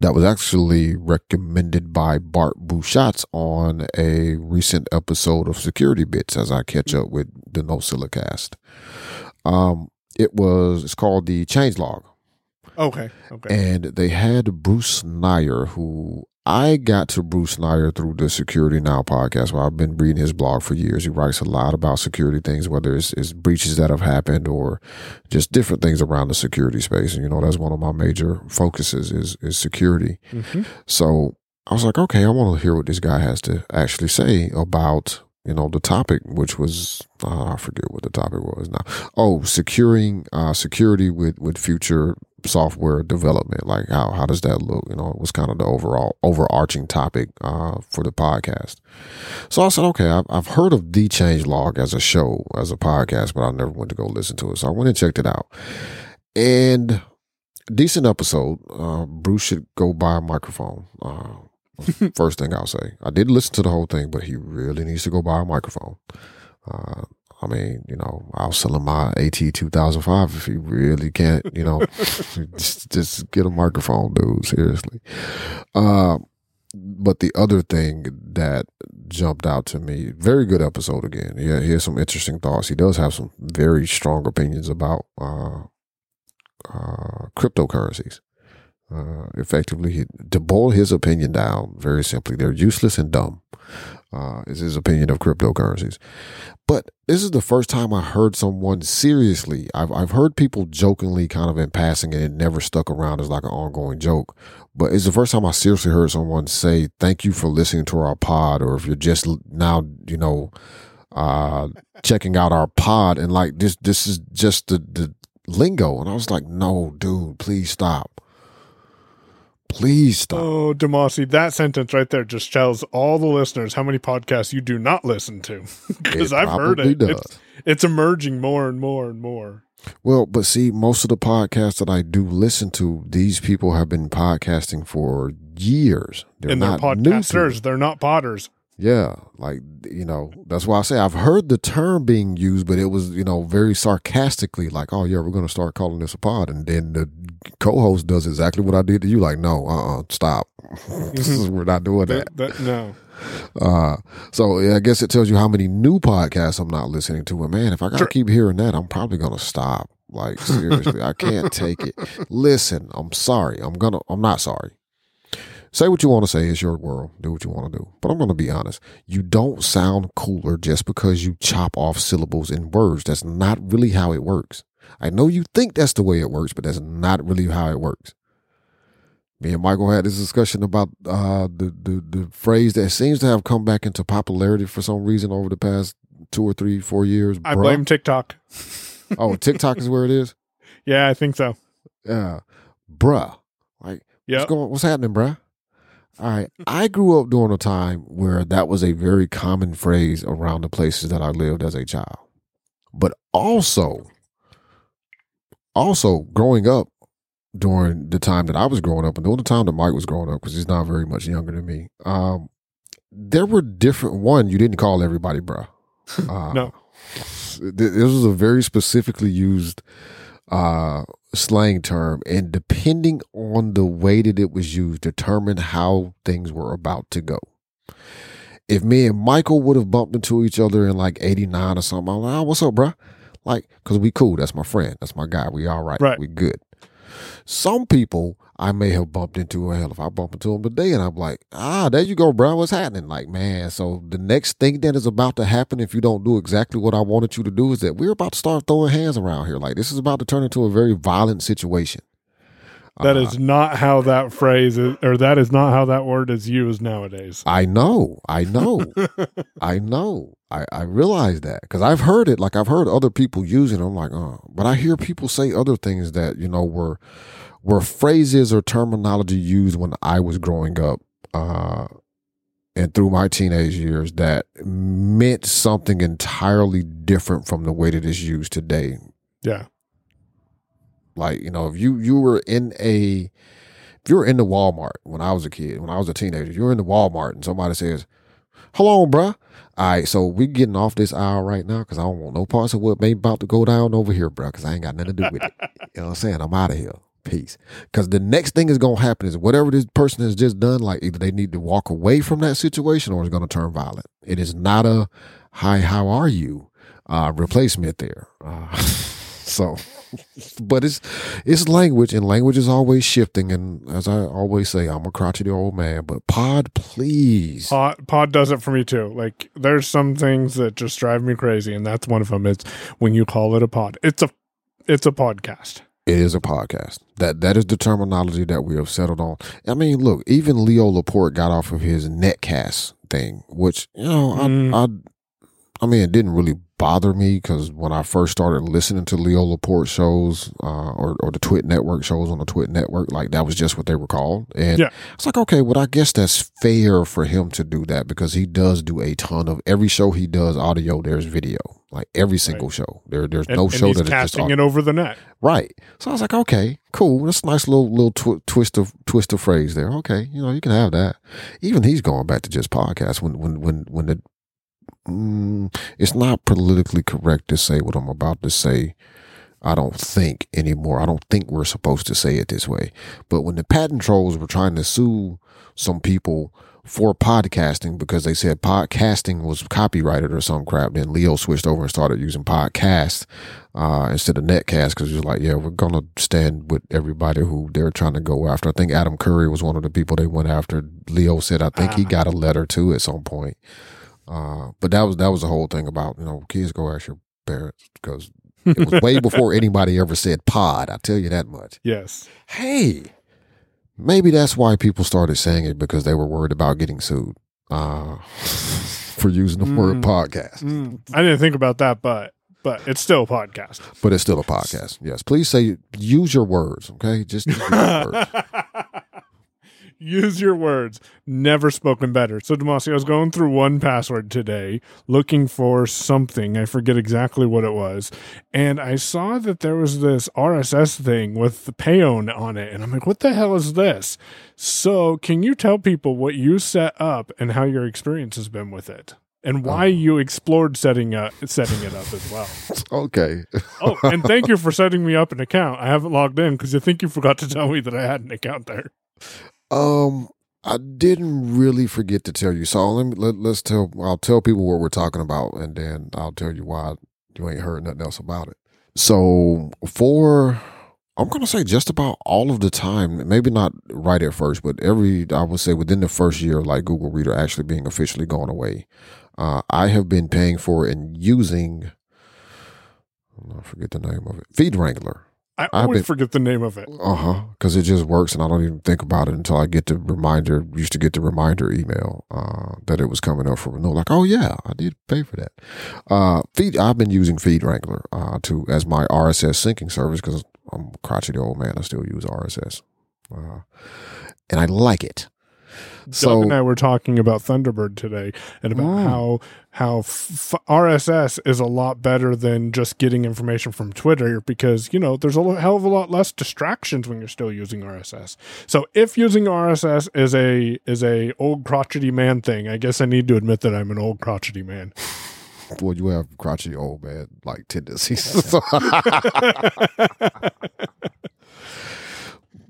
that was actually recommended by Bart Bouchatz on a recent episode of Security Bits as I catch up with the NoSillaCast. Um, it was, it's called the Changelog. Okay. Okay. And they had Bruce Snyder, who I got to Bruce Snyder through the Security Now podcast, where I've been reading his blog for years. He writes a lot about security things, whether it's, it's breaches that have happened or just different things around the security space. And, you know, that's one of my major focuses is, is security. Mm-hmm. So I was like, okay, I want to hear what this guy has to actually say about, you know, the topic, which was, uh, I forget what the topic was now. Oh, securing uh, security with, with future software development, like how how does that look? You know, it was kind of the overall overarching topic uh for the podcast. So I said, okay, I've, I've heard of the Changelog as a show, as a podcast, but I never went to go listen to it. So I went and checked it out, and decent episode. Uh, Bruce should go buy a microphone. Uh, first thing I'll say, I did listen to the whole thing, but he really needs to go buy a microphone. Uh, I mean, you know, I'll sell him my A T two thousand five if he really can't, you know, just, just get a microphone, dude, seriously. Uh, but the other thing that jumped out to me, very good episode again. Yeah, he has some interesting thoughts. He does have some very strong opinions about uh, uh, cryptocurrencies. Uh, effectively, he, to boil his opinion down very simply, they're useless and dumb. Uh, is his opinion of cryptocurrencies. But this is the first time I heard someone seriously. I've I've heard people jokingly kind of in passing, and it never stuck around as like an ongoing joke. But it's the first time I seriously heard someone say, thank you for listening to our pod, or if you're just now, you know, uh, checking out our pod. And like, this this is just the, the lingo. And I was like, no, dude, please stop. Please stop. Oh, Demasi, that sentence right there just tells all the listeners how many podcasts you do not listen to. Because I've heard it. Does. It's, it's emerging more and more and more. Well, but see, most of the podcasts that I do listen to, these people have been podcasting for years. They're and not they're podcasters. They're not potters. Yeah. Like, you know, that's why I say I've heard the term being used, but it was, you know, very sarcastically like, oh, yeah, we're going to start calling this a pod. And then the co-host does exactly what I did to you. Like, no, uh-uh, stop. This is, we're not doing that. that, that no. Uh, so yeah, I guess it tells you how many new podcasts I'm not listening to. And man, if I got to sure. keep hearing that, I'm probably going to stop. Like, seriously, I can't take it. Listen, I'm sorry. I'm going to, I'm not sorry. Say what you want to say. It's your world. Do what you want to do. But I'm going to be honest. You don't sound cooler just because you chop off syllables in words. That's not really how it works. I know you think that's the way it works, but that's not really how it works. Me and Michael had this discussion about uh, the, the, the phrase that seems to have come back into popularity for some reason over the past two or three, four years. I bruh. blame TikTok. Oh, TikTok is where it is? Yeah, I think so. Yeah. Uh, bruh. Like, yep. what's, going, what's happening, bruh? All right. I grew up during a time where that was a very common phrase around the places that I lived as a child. But also, also growing up during the time that I was growing up and during the time that Mike was growing up, because he's not very much younger than me, um, there were different one. You didn't call everybody, bruh. Uh, no. This was a very specifically used uh slang term, and depending on the way that it was used determined how things were about to go. If me and Michael would have bumped into each other in like eighty-nine or something, I'm like, oh, what's up, bro? Like, because we cool. That's my friend. That's my guy. We all right. right. We good. Some people I may have bumped into, hell, if I bump into them today and I'm like, ah, there you go, bro. What's happening? Like, man, so the next thing that is about to happen, if you don't do exactly what I wanted you to do, is that we're about to start throwing hands around here. Like, this is about to turn into a very violent situation. That uh, is not how that phrase is, or that is not how that word is used nowadays. I know. I know. I know. I, I realize that because I've heard it. Like, I've heard other people using it. I'm like, oh, but I hear people say other things that, you know, were, were phrases or terminology used when I was growing up uh, and through my teenage years that meant something entirely different from the way that it's used today. Yeah. Like, you know, if you, you were in a, if you were in the Walmart when I was a kid, when I was a teenager, you were in the Walmart and somebody says, Hello, bruh. All right, so we're getting off this aisle right now because I don't want no parts of what may be about to go down over here, bruh, because I ain't got nothing to do with it. You know what I'm saying? I'm out of here. Peace. Because the next thing is going to happen is whatever this person has just done, like either they need to walk away from that situation or it's going to turn violent. It is not a, hi, how are you uh, replacement there. Uh, so, but it's it's language, and language is always shifting. And as I always say, I'm a crotchety old man, but pod, please. Pod, pod does it for me too. Like there's some things that just drive me crazy, and that's one of them. It's when you call it a pod. It's a it's a podcast. It is a podcast. That that is the terminology that we have settled on. I mean, look, even Leo Laporte got off of his netcast thing, which, you know, mm. I, I I mean, it didn't really bother me because when I first started listening to Leo Laporte shows uh, or, or the Twit Network shows on the Twit Network, like that was just what they were called. And yeah. It's like, okay, well, I guess that's fair for him to do that because he does do a ton of every show he does audio, there's video. Like every single right. show, there there's and, no and show that is casting it over the net, right? So I was like, okay, cool. That's a nice little little tw- twist of twist of phrase there. Okay, you know, you can have that. Even he's going back to just podcasts when when when when the mm, it's not politically correct to say what I'm about to say. I don't think anymore. I don't think we're supposed to say it this way. But when the patent trolls were trying to sue some people for podcasting because they said podcasting was copyrighted or some crap, then Leo switched over and started using podcast uh, instead of netcast because he was like, yeah, we're going to stand with everybody who they're trying to go after. I think Adam Curry was one of the people they went after. Leo said, I think uh-huh. he got a letter too at some point. Uh, but that was that was the whole thing about, you know, kids go ask your parents because it was way before anybody ever said pod. I tell you that much. Yes. Hey, maybe that's why people started saying it because they were worried about getting sued uh, for using the mm. word podcast. Mm. I didn't think about that, but but it's still a podcast. But it's still a podcast. Yes. Please say use your words. Okay, just use your words. Use your words. Never spoken better. So, Demasi, I was going through one password today looking for something. I forget exactly what it was. And I saw that there was this R S S thing with the PayOne on it. And I'm like, what the hell is this? So can you tell people what you set up and how your experience has been with it? And why um, you explored setting up, setting it up as well. Okay. Oh, and thank you for setting me up an account. I haven't logged in because I think you forgot to tell me that I had an account there. Um, I didn't really forget to tell you. So let me, let, let's tell, I'll tell people what we're talking about and then I'll tell you why you ain't heard nothing else about it. So for, I'm going to say just about all of the time, maybe not right at first, but every, I would say within the first year of like Google Reader actually being officially gone away, uh, I have been paying for and using, I forget the name of it, Feed Wrangler. I always been, forget the name of it. Uh-huh. Because it just works and I don't even think about it until I get the reminder, used to get the reminder email uh, that it was coming up for renewal. Like, oh yeah, I did pay for that. Uh, Feed. I've been using Feed Wrangler uh, to, as my R S S syncing service because I'm a crotchety old man. I still use R S S. Uh, and I like it. Doug so, and I were talking about Thunderbird today and about wow. how how f- R S S is a lot better than just getting information from Twitter because, you know, there's a hell of a lot less distractions when you're still using R S S. So if using R S S is a is a old crotchety man thing, I guess I need to admit that I'm an old crotchety man. Well, you have crotchety old man like tendencies.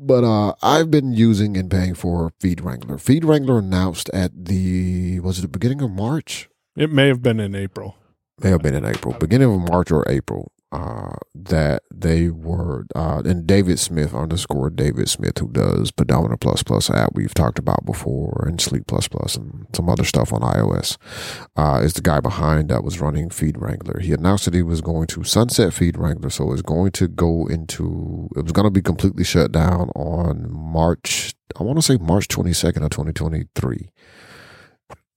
But uh, I've been using and paying for Feed Wrangler. Feed Wrangler announced at the, was it the beginning of March? It may have been in April. May have been in April. Beginning of March or April uh, that they were, uh, and David Smith, underscore David Smith, who does Pedometer Plus Plus app we've talked about before, and Sleep Plus Plus and some other stuff on iOS, uh, is the guy behind that was running Feed Wrangler. He announced that he was going to sunset Feed Wrangler, so it's going to go into, it was going to be completely shut down on March, I want to say March twenty-second of twenty twenty-three.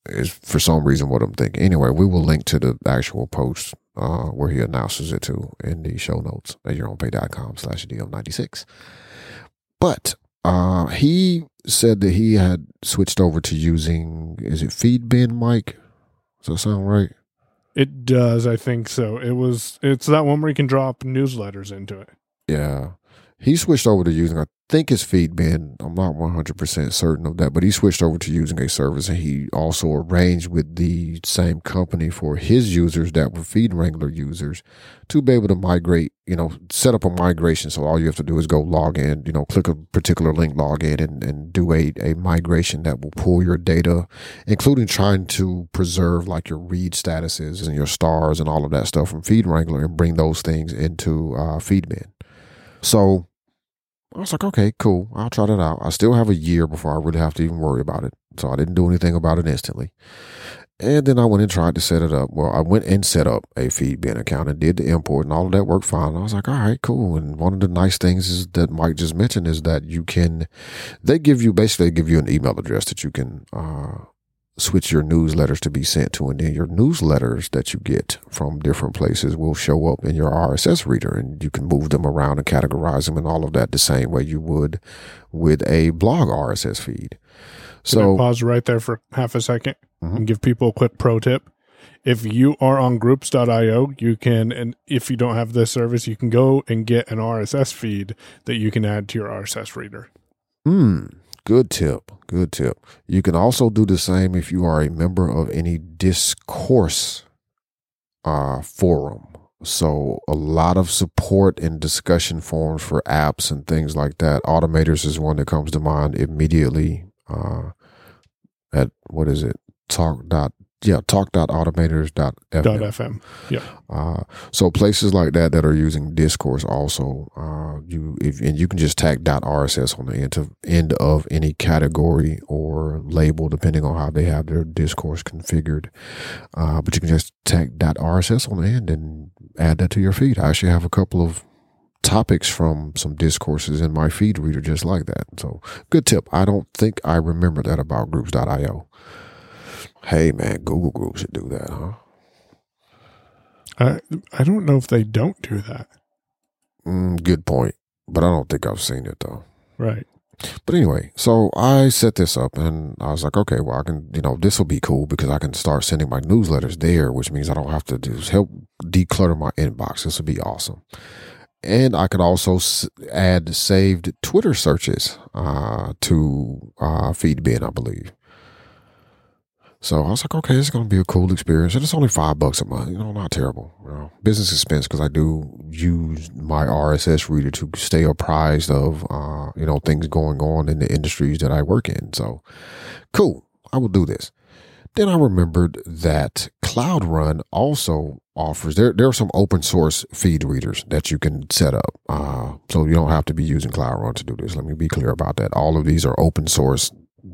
Is for some reason what I'm thinking. Anyway, we will link to the actual post uh, where he announces it to in the show notes at youronpay.com slash D M ninety-six. But uh, he said that he had switched over to using, is it Feedbin, Mike? Does that sound right? It does. I think so. It was, it's that one where you can drop newsletters into it. Yeah. He switched over to using, I think it's Feedbin. I'm not one hundred percent certain of that, but he switched over to using a service, and he also arranged with the same company for his users that were Feed Wrangler users to be able to migrate, you know, set up a migration. So all you have to do is go log in, you know, click a particular link, log in, and, and do a, a migration that will pull your data, including trying to preserve like your read statuses and your stars and all of that stuff from Feed Wrangler and bring those things into uh, Feedbin. So I was like, okay, cool. I'll try that out. I still have a year before I really have to even worry about it. So I didn't do anything about it instantly. And then I went and tried to set it up. Well, I went and set up a Feedbin account and did the import, and all of that worked fine. And I was like, all right, cool. And one of the nice things is that Mike just mentioned is that you can, they give you, basically give you an email address that you can uh, switch your newsletters to be sent to. And then your newsletters that you get from different places will show up in your R S S reader, and you can move them around and categorize them and all of that the same way you would with a blog R S S feed. So I pause right there for half a second mm-hmm. and give people a quick pro tip. If you are on groups dot io, you can, and if you don't have this service, you can go and get an R S S feed that you can add to your R S S reader. Mm, good tip. Good tip. You can also do the same if you are a member of any Discourse uh, forum. So a lot of support and discussion forums for apps and things like that. Automators is one that comes to mind immediately. Uh, at what is it? Talk dot yeah talk dot automators dot fm. Yeah. Uh, so places like that that are using Discourse also. Uh, you if and you can just tag dot R S S on the end of end of any category or label, depending on how they have their Discourse configured. Uh, but you can just tag dot R S S on the end and add that to your feed. I actually have a couple of topics from some discourses in my feed reader just like that. So good tip. I don't think I remember that about groups dot io. Hey man, Google Groups should do that, huh? I I don't know if they don't do that. Mm, good point. But I don't think I've seen it though. Right. But anyway, so I set this up and I was like, okay, well, I can, you know, this will be cool because I can start sending my newsletters there, which means I don't have to just help declutter my inbox. This will be awesome. And I could also add saved Twitter searches uh, to uh, Feedbin, I believe. So I was like, okay, it's going to be a cool experience. And it's only five bucks a month. You know, not terrible. You know, business expense, because I do use my R S S reader to stay apprised of, uh, you know, things going on in the industries that I work in. So cool. I will do this. Then I remembered that Cloud Run also offers, there, there are some open source feed readers that you can set up. Uh, so you don't have to be using Cloud Run to do this. Let me be clear about that. All of these are open source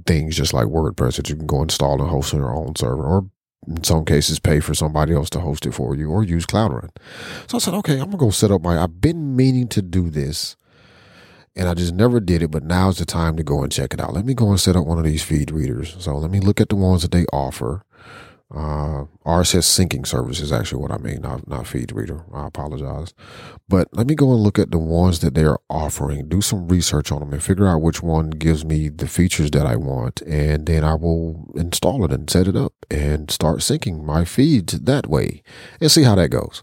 things, just like WordPress, that you can go install and host on your own server, or in some cases pay for somebody else to host it for you, or use Cloud Run. So I said, okay, I'm going to go set up my, I've been meaning to do this, and I just never did it, but now's the time to go and check it out. Let me go and set up one of these feed readers. So let me look at the ones that they offer. Uh, R S S syncing service is actually what I mean, not, not feed reader. I apologize. But let me go and look at the ones that they're offering, do some research on them, and figure out which one gives me the features that I want. And then I will install it and set it up and start syncing my feeds that way and see how that goes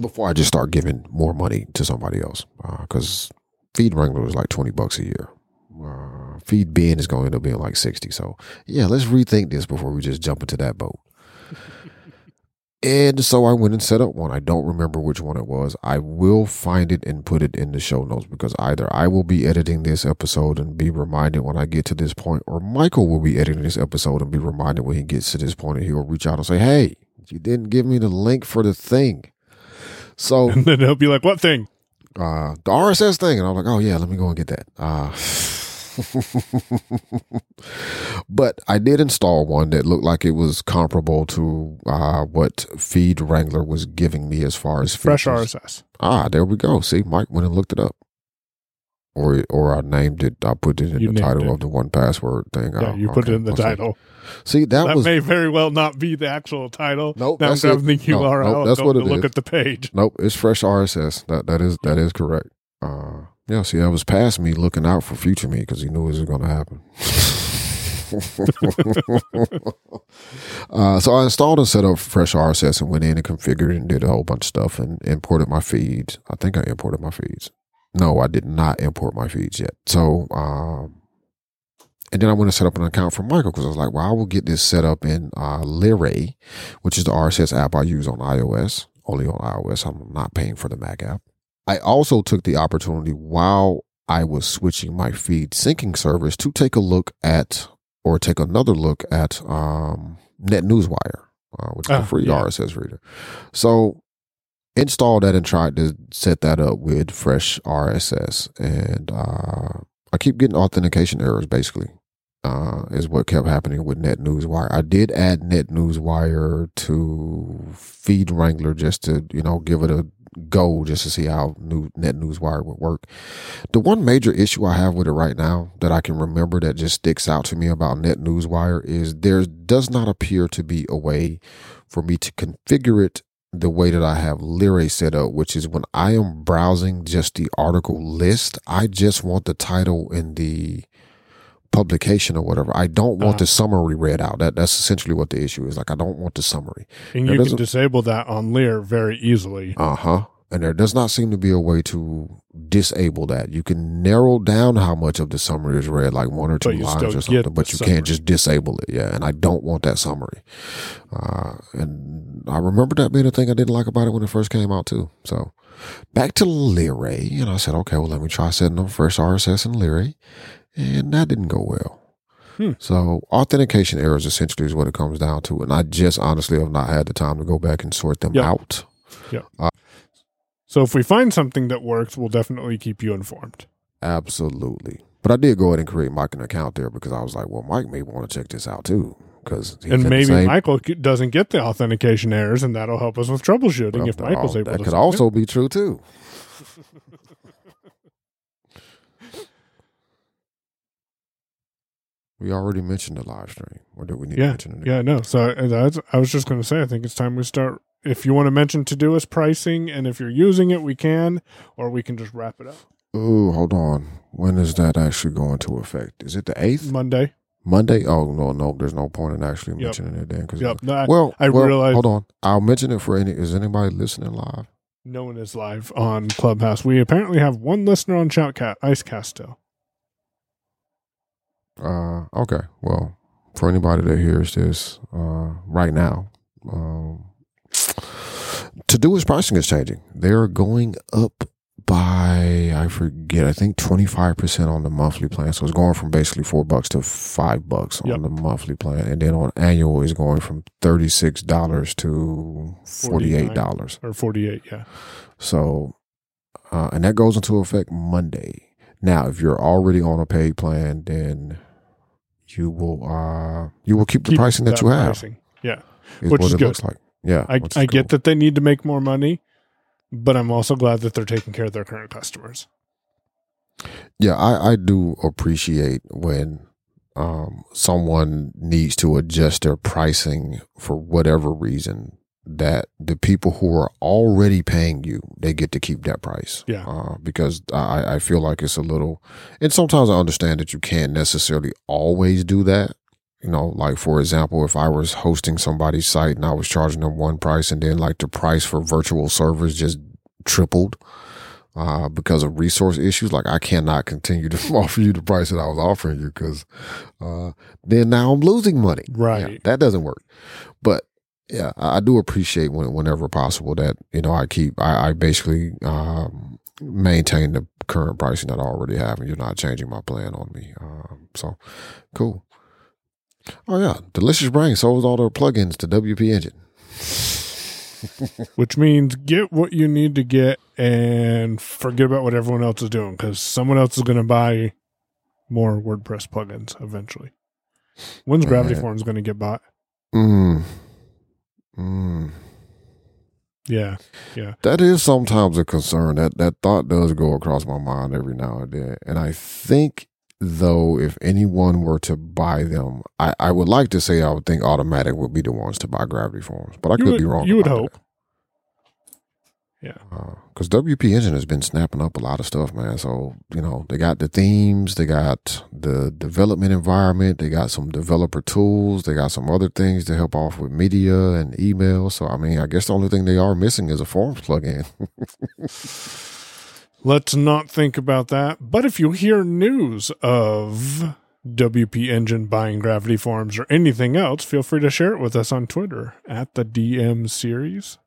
before I just start giving more money to somebody else. Because... Uh, Feed Wrangler is like twenty bucks a year. Uh, Feedbin is going to end up being like sixty. So yeah, let's rethink this before we just jump into that boat. And so I went and set up one. I don't remember which one it was. I will find it and put it in the show notes, because either I will be editing this episode and be reminded when I get to this point, or Michael will be editing this episode and be reminded when he gets to this point, and he'll reach out and say, hey, you didn't give me the link for the thing. So and then he'll be like, what thing? Uh, the R S S thing. And I was like, oh yeah, let me go and get that. Uh, but I did install one that looked like it was comparable to uh, what Feed Wrangler was giving me as far as Fresh features. R S S. Ah, there we go. See, Mike went and looked it up. Or or I named it, I put it in you the title it. of the one password thing. Yeah, I, you okay, put it in the okay. title. See, that, that was... That may very well not be the actual title. Nope, now that's I'm grabbing the U R L. Nope, nope, that's what it look is. Look at the page. Nope, it's Fresh R S S. That That is that is correct. Uh, yeah, see, that was past me looking out for future me, because he knew this was going to happen. uh, so I installed and set up Fresh R S S and went in and configured and did a whole bunch of stuff and imported my feeds. I think I imported my feeds. No, I did not import my feeds yet. So, um, and then I went to set up an account for Michael because I was like, well, I will get this set up in uh, Lyrae, which is the R S S app I use on iOS, only on iOS. I'm not paying for the Mac app. I also took the opportunity while I was switching my feed syncing service to take a look at or take another look at um, Net Newswire, uh, which is oh, a free yeah. R S S reader. So installed that and tried to set that up with Fresh R S S. And uh, I keep getting authentication errors, basically, uh, is what kept happening with Net Newswire. I did add Net Newswire to Feed Wrangler just to, you know, give it a go, just to see how new Net Newswire would work. The one major issue I have with it right now that I can remember that just sticks out to me about Net Newswire is there does not appear to be a way for me to configure it the way that I have Lyrae set up, which is when I am browsing just the article list, I just want the title and the publication or whatever. I don't want uh, the summary read out. That That's essentially what the issue is. Like, I don't want the summary. And there you can disable that on Lyrae very easily. Uh-huh. And there does not seem to be a way to disable that. You can narrow down how much of the summary is read, like one or two lines or something, but you can't just disable it. Yeah, and I don't want that summary. Uh, and I remember that being a thing I didn't like about it when it first came out too. So back to Lyrae, and I said, okay, well, let me try setting up Fresh R S S in Lyrae, and that didn't go well. Hmm. So authentication errors essentially is what it comes down to, and I just honestly have not had the time to go back and sort them yep. out. Yeah. Uh, So if we find something that works, we'll definitely keep you informed. Absolutely. But I did go ahead and create Mike an account there because I was like, well, Mike may want to check this out too. Cause and maybe same... Michael doesn't get the authentication errors, and that'll help us with troubleshooting well, if Michael's all, able that to. That could also it. be true too. We already mentioned the live stream. Or did we need yeah. to mention it? Yeah, no. So that's, I was just going to say, I think it's time we start. If you want to mention Todoist pricing, and if you're using it, we can, or we can just wrap it up. Ooh, hold on. When is that actually going to affect? Is it the eighth? Monday. Monday? Oh, no, no. There's no point in actually yep. mentioning it then. Cause yep. No, well, I, I well, realize. Hold on. I'll mention it for any. Is anybody listening live? No one is live on Clubhouse. We apparently have one listener on Shoutcast, Icecast still. Uh, okay. Well, for anybody that hears this uh, right now, um, Todoist pricing is changing. They're going up by, I forget, I think twenty-five percent on the monthly plan. So it's going from basically four bucks to five bucks on yep. the monthly plan. And then on annual, it's going from thirty-six dollars to forty-eight dollars. Or forty-eight, yeah. So, uh, and that goes into effect Monday. Now, if you're already on a paid plan, then you will, uh, you will keep the keep pricing that, that you have. Pricing. Yeah. Is Which what is it good. Looks like. Yeah, I, I get that they need to make more money, but I'm also glad that they're taking care of their current customers. Yeah, I, I do appreciate when um, someone needs to adjust their pricing for whatever reason, that the people who are already paying you, they get to keep that price. Yeah, uh, because I, I feel like it's a little, and sometimes I understand that you can't necessarily always do that. You know, like, for example, if I was hosting somebody's site and I was charging them one price, and then like the price for virtual servers just tripled uh, because of resource issues, like I cannot continue to offer you the price that I was offering you because uh, then now I'm losing money. Right. Yeah, that doesn't work. But yeah, I do appreciate when, whenever possible that, you know, I keep, I, I basically um, maintain the current pricing that I already have, and you're not changing my plan on me. Um, so cool. Oh, yeah. Delicious Brain sold all their plugins to W P Engine. Which means get what you need to get and forget about what everyone else is doing, because someone else is going to buy more WordPress plugins eventually. When's Gravity Forms going to get bought? Mm. Mm. Yeah. Yeah. That is sometimes a concern. That, that thought does go across my mind every now and then. And I think... Though, if anyone were to buy them, I, I would like to say I would think Automatic would be the ones to buy Gravity Forms, but I you could would, be wrong. You would hope. That. Yeah. Because uh, W P Engine has been snapping up a lot of stuff, man. So, you know, they got the themes, they got the development environment, they got some developer tools, they got some other things to help off with media and email. So, I mean, I guess the only thing they are missing is a Forms plugin. Let's not think about that. But if you hear news of W P Engine buying Gravity Forms or anything else, feel free to share it with us on Twitter at the D M series.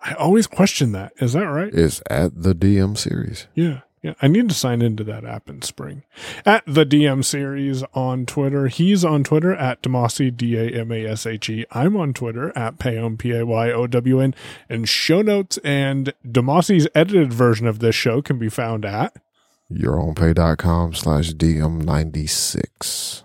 I always question that. Is that right? It's at the D M series. Yeah. Yeah. I need to sign into that app in spring. At the D M series on Twitter. He's on Twitter at Damashe, D A M A S H E. I'm on Twitter at Payown, P A Y O W N. And show notes and Damashe's edited version of this show can be found at youronpay.com slash D M ninety-six.